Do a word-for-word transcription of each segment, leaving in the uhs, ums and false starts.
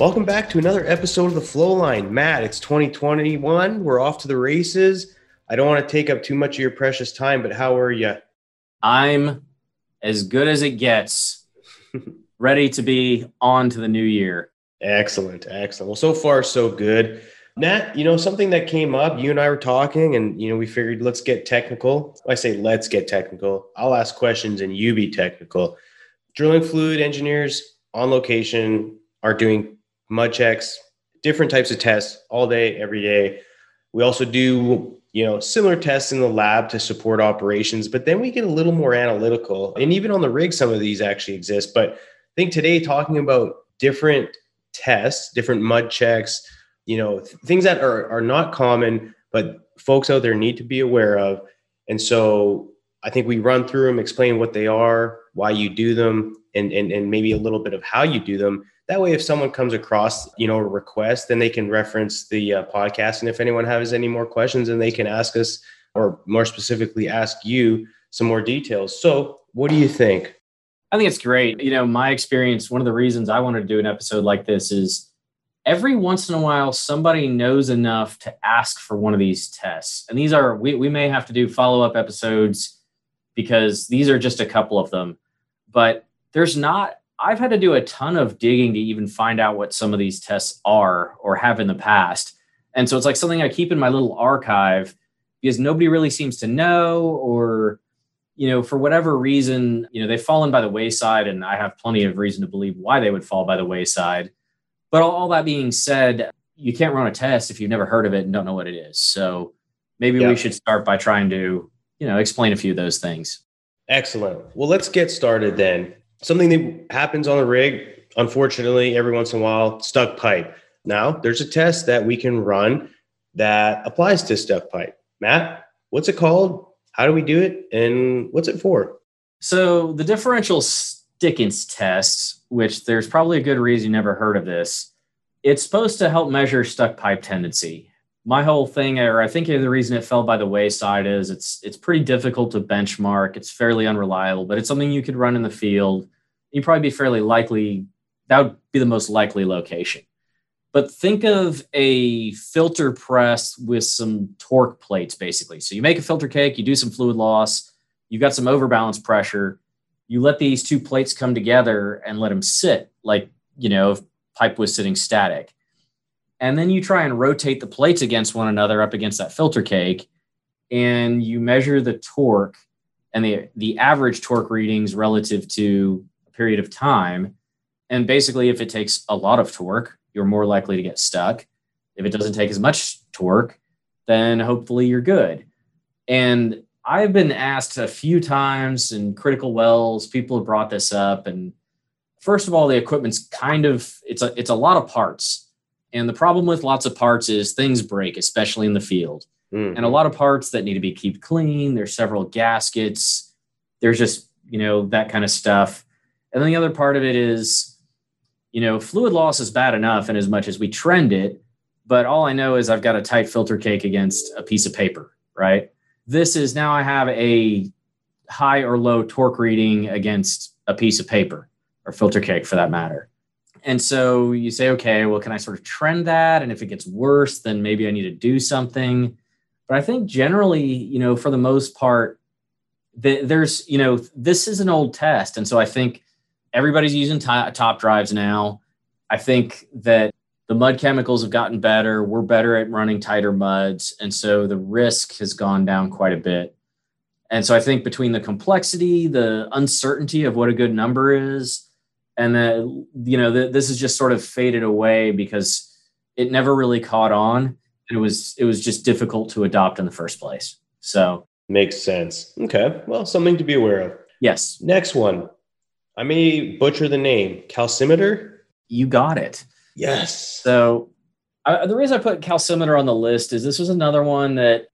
Welcome back to another episode of The Flow Line. Matt, it's twenty twenty-one. We're off to the races. I don't want to take up too much of your precious time, but how are you? I'm as good as it gets, ready to be on to the new year. Excellent. Excellent. Well, so far, so good. Matt, you know, something that came up, you and I were talking and, you know, we figured let's get technical. I say, let's get technical. I'll ask questions and you be technical. Drilling fluid engineers on location are doing mud checks, different types of tests all day, every day. We also do, you know, similar tests in the lab to support operations, but then we get a little more analytical. And even on the rig, some of these actually exist. But I think today talking about different tests, different mud checks, you know, th- things that are, are not common, but folks out there need to be aware of. And so I think we run through them, explain what they are, why you do them, and, and, and maybe a little bit of how you do them. That way, if someone comes across, you know, a request, then they can reference the uh, podcast. And if anyone has any more questions, then they can ask us, or more specifically, ask you some more details. So what do you think? I think it's great. You know, my experience, one of the reasons I wanted to do an episode like this is every once in a while, somebody knows enough to ask for one of these tests. And these are, we, we may have to do follow-up episodes because these are just a couple of them, but there's not, I've had to do a ton of digging to even find out what some of these tests are or have in the past. And so it's like something I keep in my little archive because nobody really seems to know, or, you know, for whatever reason, you know, they've fallen by the wayside, and I have plenty of reason to believe why they would fall by the wayside. But all, all that being said, you can't run a test if you've never heard of it and don't know what it is. So maybe yeah. we should start by trying to, you know, explain a few of those things. Excellent. Well, let's get started then. Something that happens on the rig, unfortunately, every once in a while, stuck pipe. Now, there's a test that we can run that applies to stuck pipe. Matt, what's it called? How do we do it? And what's it for? So the differential sticking test, which there's probably a good reason you never heard of this, it's supposed to help measure stuck pipe tendency. My whole thing, or I think the reason it fell by the wayside, is it's it's pretty difficult to benchmark. It's fairly unreliable, but it's something you could run in the field. You'd probably be fairly likely, that would be the most likely location. But think of a filter press with some torque plates, basically. So you make a filter cake, you do some fluid loss, you've got some overbalance pressure, you let these two plates come together and let them sit like, you know, if pipe was sitting static. And then you try and rotate the plates against one another up against that filter cake, and you measure the torque and the, the average torque readings relative to a period of time. And basically, if it takes a lot of torque, you're more likely to get stuck. If it doesn't take as much torque, then hopefully you're good. And I've been asked a few times in critical wells, people have brought this up. And first of all, the equipment's kind of, it's a, it's a lot of parts. And the problem with lots of parts is things break, especially in the field. Mm-hmm. And a lot of parts that need to be kept clean. There's several gaskets. There's just, you know, that kind of stuff. And then the other part of it is, you know, fluid loss is bad enough in as much as we trend it, but all I know is I've got a tight filter cake against a piece of paper, right? This is now I have a high or low torque reading against a piece of paper or filter cake for that matter. And so you say, okay, well, can I sort of trend that? And if it gets worse, then maybe I need to do something. But I think generally, you know, for the most part, the, there's, you know, this is an old test. And so I think everybody's using t- top drives now. I think that the mud chemicals have gotten better. We're better at running tighter muds. And so the risk has gone down quite a bit. And so I think between the complexity, the uncertainty of what a good number is, and the, you know, the, this has just sort of faded away because it never really caught on. And it was, it was just difficult to adopt in the first place. So makes sense. Okay. Well, something to be aware of. Yes. Next one. I may butcher the name. Calcimeter? You got it. Yes. So I, the reason I put calcimeter on the list is this was another one that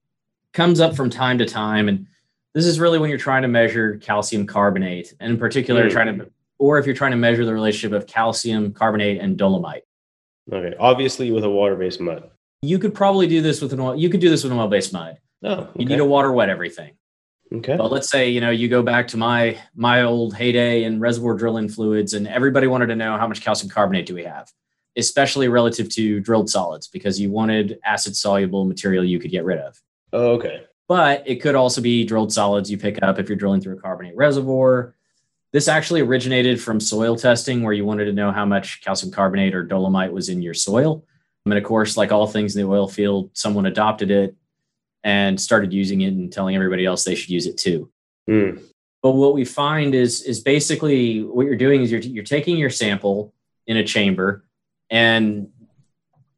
comes up from time to time. And this is really when you're trying to measure calcium carbonate, and in particular, mm. trying to, or if you're trying to measure the relationship of calcium carbonate and dolomite. Okay. Obviously with a water-based mud. You could probably do this with an oil. You could do this with an oil-based mud. Oh, okay. You need to water wet everything. Okay. But let's say, you know, you go back to my, my old heyday in reservoir drilling fluids, and everybody wanted to know how much calcium carbonate do we have, especially relative to drilled solids, because you wanted acid soluble material you could get rid of. Oh, okay. But it could also be drilled solids you pick up if you're drilling through a carbonate reservoir. This actually originated from soil testing, where you wanted to know how much calcium carbonate or dolomite was in your soil. And of course, like all things in the oil field, someone adopted it and started using it and telling everybody else they should use it too. Mm. But what we find is, is basically what you're doing is you're, you're taking your sample in a chamber and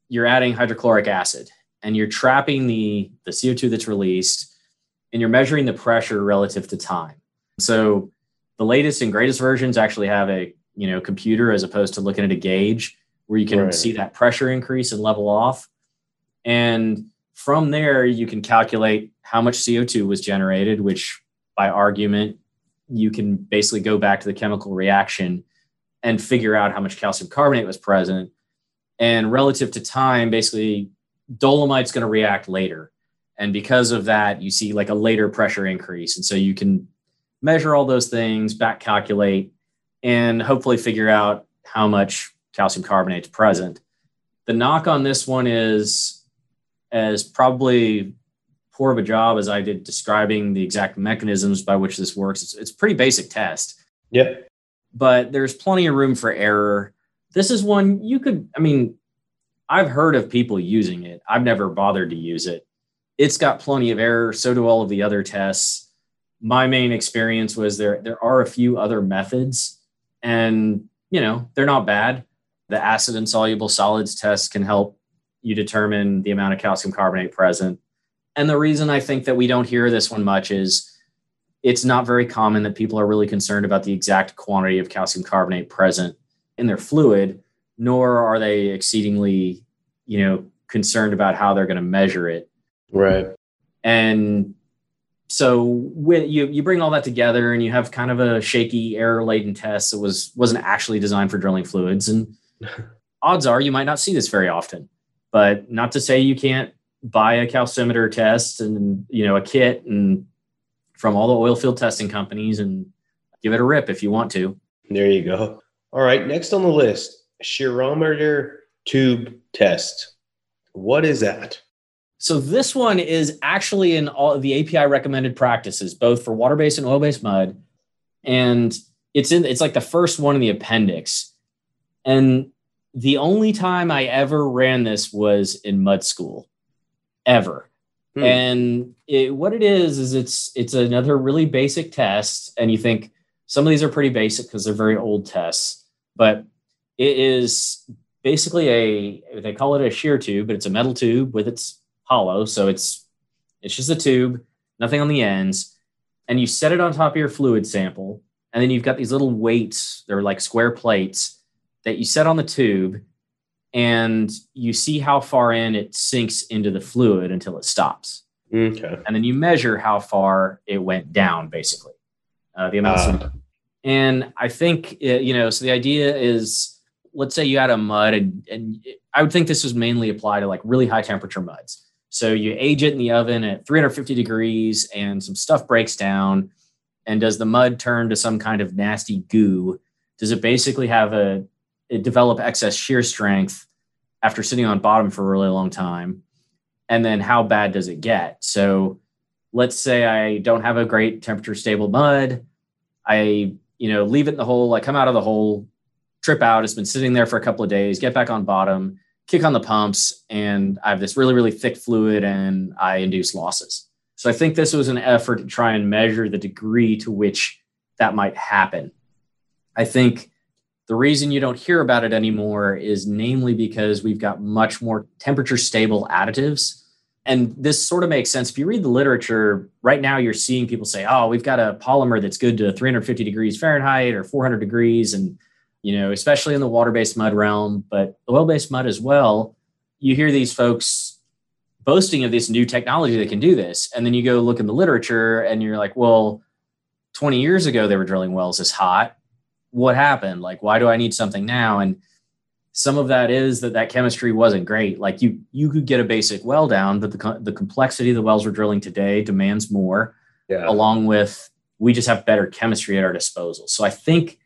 you're adding hydrochloric acid, and you're trapping the, the C O two that's released, and you're measuring the pressure relative to time. So the latest and greatest versions actually have a, you know, computer as opposed to looking at a gauge, where you can right. see that pressure increase and level off. And from there, you can calculate how much C O two was generated, which by argument, you can basically go back to the chemical reaction and figure out how much calcium carbonate was present. And relative to time, basically, dolomite's going to react later. And because of that, you see like a later pressure increase. And so you can measure all those things, back calculate, and hopefully figure out how much calcium carbonate's present. The knock on this one is, as probably poor of a job as I did describing the exact mechanisms by which this works, it's, it's a pretty basic test. Yeah. But there's plenty of room for error. This is one you could, I mean, I've heard of people using it. I've never bothered to use it. It's got plenty of error. So do all of the other tests. My main experience was there, there are a few other methods, and, you know, they're not bad. The acid and soluble solids test can help you determine the amount of calcium carbonate present. And the reason I think that we don't hear this one much is it's not very common that people are really concerned about the exact quantity of calcium carbonate present in their fluid, nor are they exceedingly, you know, concerned about how they're going to measure it. Right. And so when you, you bring all that together, and you have kind of a shaky, error-laden test that was, wasn't actually designed for drilling fluids. And odds are you might not see this very often. But not to say you can't buy a calcimeter test and, you know, a kit and from all the oil field testing companies and give it a rip if you want to. There you go. All right. Next on the list, shearometer tube test. What is that? So this one is actually in all of the A P I recommended practices, both for water-based and oil-based mud. And it's in, it's like the first one in the appendix. And the only time I ever ran this was in mud school, ever. Hmm. And it, what it is, is it's it's another really basic test. And you think some of these are pretty basic because they're very old tests. But it is basically a, they call it a shear tube, but it's a metal tube with its hollow. So it's it's just a tube, nothing on the ends. And you set it on top of your fluid sample. And then you've got these little weights. They're like square plates that you set on the tube, and you see how far in it sinks into the fluid until it stops. Okay. And then you measure how far it went down, basically, uh, the amount. Uh. Of and I think, it, you know, so the idea is, let's say you had a mud, and, and it, I would think this was mainly applied to like really high temperature muds. So you age it in the oven at three hundred fifty degrees, and some stuff breaks down. And does the mud turn to some kind of nasty goo? Does it basically have a, it develop excess shear strength after sitting on bottom for a really long time? And then how bad does it get? So let's say I don't have a great temperature stable mud. I, you know, leave it in the hole. I come out of the hole, trip out. It's been sitting there for a couple of days, get back on bottom, kick on the pumps. And I have this really, really thick fluid, and I induce losses. So I think this was an effort to try and measure the degree to which that might happen. I think the reason you don't hear about it anymore is namely because we've got much more temperature stable additives. And this sort of makes sense. If you read the literature right now, you're seeing people say, oh, we've got a polymer that's good to three hundred fifty degrees Fahrenheit or four hundred degrees. And, you know, especially in the water-based mud realm, but oil-based mud as well, you hear these folks boasting of this new technology that can do this. And then you go look in the literature and you're like, well, twenty years ago, they were drilling wells this hot. What happened? Like, why do I need something now? And some of that is that that chemistry wasn't great. Like you, you could get a basic well down, but the, the complexity of the wells we're drilling today demands more, yeah. along with, we just have better chemistry at our disposal. So I think,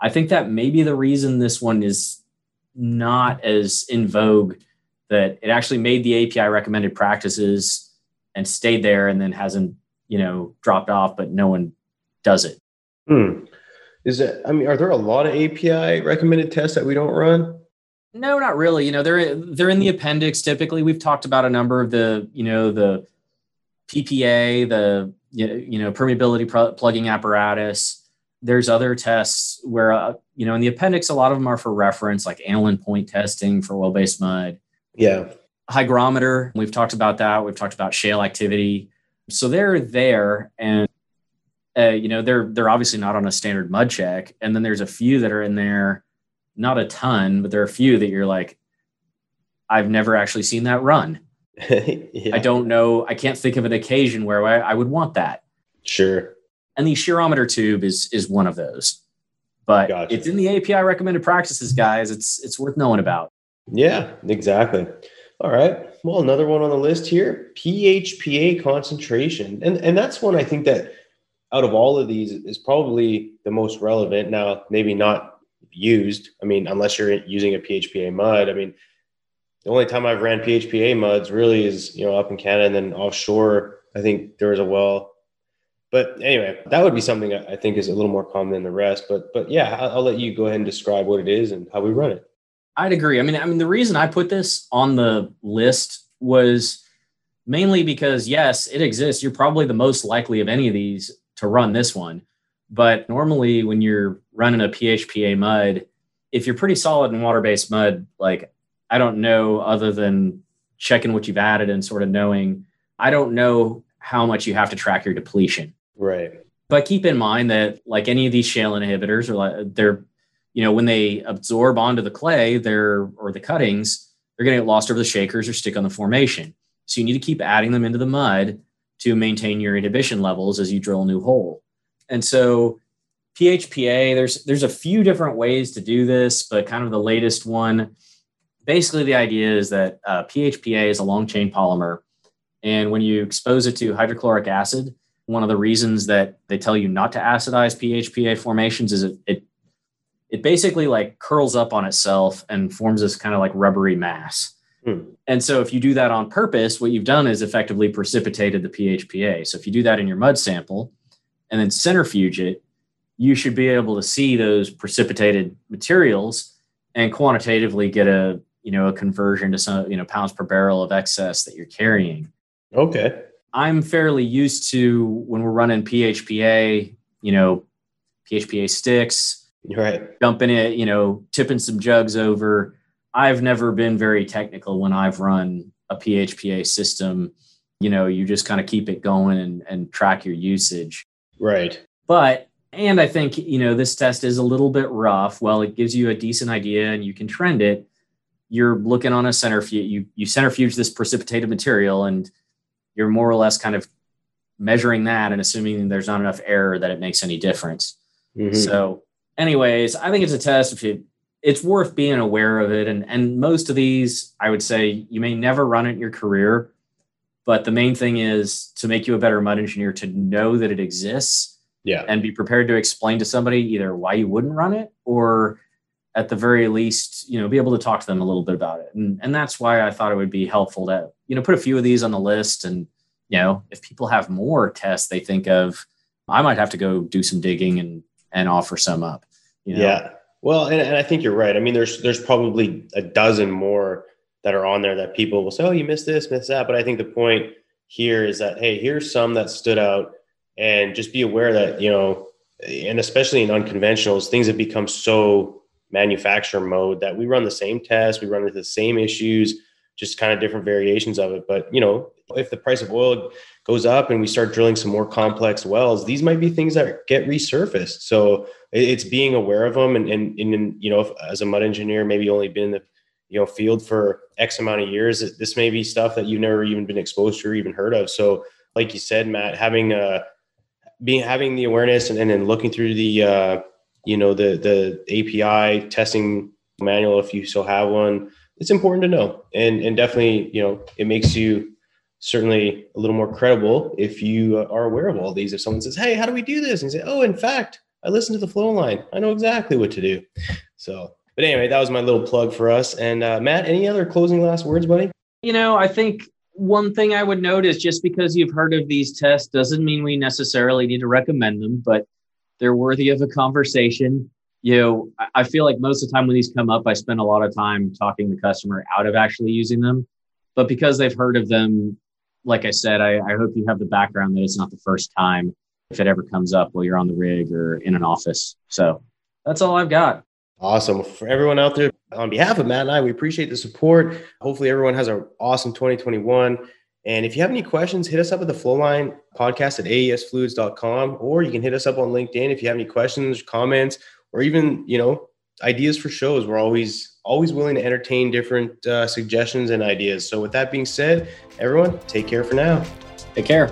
I think that may be the reason this one is not as in vogue, that it actually made the A P I recommended practices and stayed there and then hasn't, you know, dropped off, but no one does it. Hmm. Is it, I mean, are there a lot of A P I recommended tests that we don't run? No, not really. You know, they're, they're in the appendix. Typically, we've talked about a number of the, you know, the P P A, the, you know, permeability pr- plugging apparatus. There's other tests where, uh, you know, in the appendix, a lot of them are for reference, like aniline point testing for well-based mud. Yeah. Hygrometer. We've talked about that. We've talked about shale activity. So they're there, and, uh, you know, they're, they're obviously not on a standard mud check. And then there's a few that are in there. Not a ton, but there are a few that you're like, I've never actually seen that run. yeah. I don't know. I can't think of an occasion where I, I would want that. Sure. And the shearometer tube is is one of those. But gotcha. It's in the A P I recommended practices, guys. It's it's worth knowing about. Yeah, exactly. All right. Well, another one on the list here, P H P A concentration. And and that's one I think that out of all of these is probably the most relevant. Now, maybe not used. I mean, unless you're using a P H P A mud. I mean, the only time I've ran P H P A muds really is, you know, up in Canada and then offshore. I think there was a well, but anyway, that would be something I think is a little more common than the rest, but, but yeah, I'll, I'll let you go ahead and describe what it is and how we run it. I'd agree. I mean, I mean, the reason I put this on the list was mainly because yes, it exists. You're probably the most likely of any of these to run this one. But normally when you're running a P H P A mud, if you're pretty solid in water-based mud, like I don't know, other than checking what you've added and sort of knowing, I don't know how much you have to track your depletion. Right. But keep in mind that like any of these shale inhibitors are like they're, you know, when they absorb onto the clay they're or the cuttings, they're going to get lost over the shakers or stick on the formation. So you need to keep adding them into the mud to maintain your inhibition levels as you drill a new hole. And so P H P A, there's there's a few different ways to do this, but kind of the latest one, basically the idea is that uh, P H P A is a long chain polymer. And when you expose it to hydrochloric acid, one of the reasons that they tell you not to acidize P H P A formations is it it, it basically like curls up on itself and forms this kind of like rubbery mass. Hmm. And so if you do that on purpose, what you've done is effectively precipitated the P H P A. So if you do that in your mud sample and then centrifuge it, you should be able to see those precipitated materials and quantitatively get a, you know, a conversion to some, you know, pounds per barrel of excess that you're carrying. Okay. I'm fairly used to when we're running P H P A, you know, P H P A sticks, right. Dumping it, you know, tipping some jugs over. I've never been very technical when I've run a P H P A system. You know, you just kind of keep it going and, and track your usage. Right. But, and I think, you know, this test is a little bit rough. Well, it gives you a decent idea and you can trend it. You're looking on a centrifuge, you, you centrifuge this precipitated material and you're more or less kind of measuring that and assuming there's not enough error that it makes any difference. Mm-hmm. So anyways, I think it's a test. If you, it's worth being aware of it. And, and most of these, I would say you may never run it in your career, but the main thing is to make you a better mud engineer, to know that it exists yeah. and be prepared to explain to somebody either why you wouldn't run it or at the very least, you know, be able to talk to them a little bit about it. And, and that's why I thought it would be helpful to, you know, put a few of these on the list. And, you know, if people have more tests they think of, I might have to go do some digging and, and offer some up. You know? Yeah. Well, and, and I think you're right. I mean, there's, there's probably a dozen more that are on there that people will say, oh, you missed this, missed that. But I think the point here is that, hey, here's some that stood out and just be aware that, you know, and especially in unconventionals, things have become so manufacturer mode that we run the same test, we run into the same issues, just kind of different variations of it. But, you know, if the price of oil goes up and we start drilling some more complex wells, these might be things that get resurfaced. So it's being aware of them. And, and, and you know, if, as a mud engineer, maybe only been in the you know, field for X amount of years. This may be stuff that you've never even been exposed to or even heard of. So like you said, Matt, having uh being, having the awareness and, and then looking through the, uh, you know, the, the A P I testing manual, if you still have one, it's important to know. And, and definitely, you know, it makes you certainly a little more credible if you are aware of all these. If someone says, hey, how do we do this? And you say, oh, in fact, I listened to the Flow Line. I know exactly what to do. So, but anyway, that was my little plug for us. And uh, Matt, any other closing last words, buddy? You know, I think one thing I would note is just because you've heard of these tests doesn't mean we necessarily need to recommend them, but they're worthy of a conversation. You know, I feel like most of the time when these come up, I spend a lot of time talking the customer out of actually using them. But because they've heard of them, like I said, I, I hope you have the background that it's not the first time if it ever comes up while you're on the rig or in an office. So that's all I've got. Awesome. For everyone out there, on behalf of Matt and I, we appreciate the support. Hopefully everyone has an awesome twenty twenty-one. And if you have any questions, hit us up at the Flowline podcast at A E S fluids dot com, or you can hit us up on LinkedIn. If you have any questions, comments, or even, you know, ideas for shows, we're always, always willing to entertain different uh, suggestions and ideas. So with that being said, everyone take care for now. Take care.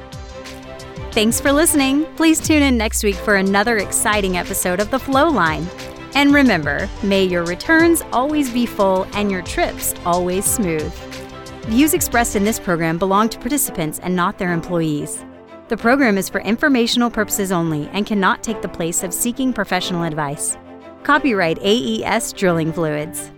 Thanks for listening. Please tune in next week for another exciting episode of the Flow Line. And remember, may your returns always be full and your trips always smooth. Views expressed in this program belong to participants and not their employees. The program is for informational purposes only and cannot take the place of seeking professional advice. Copyright A E S Drilling Fluids.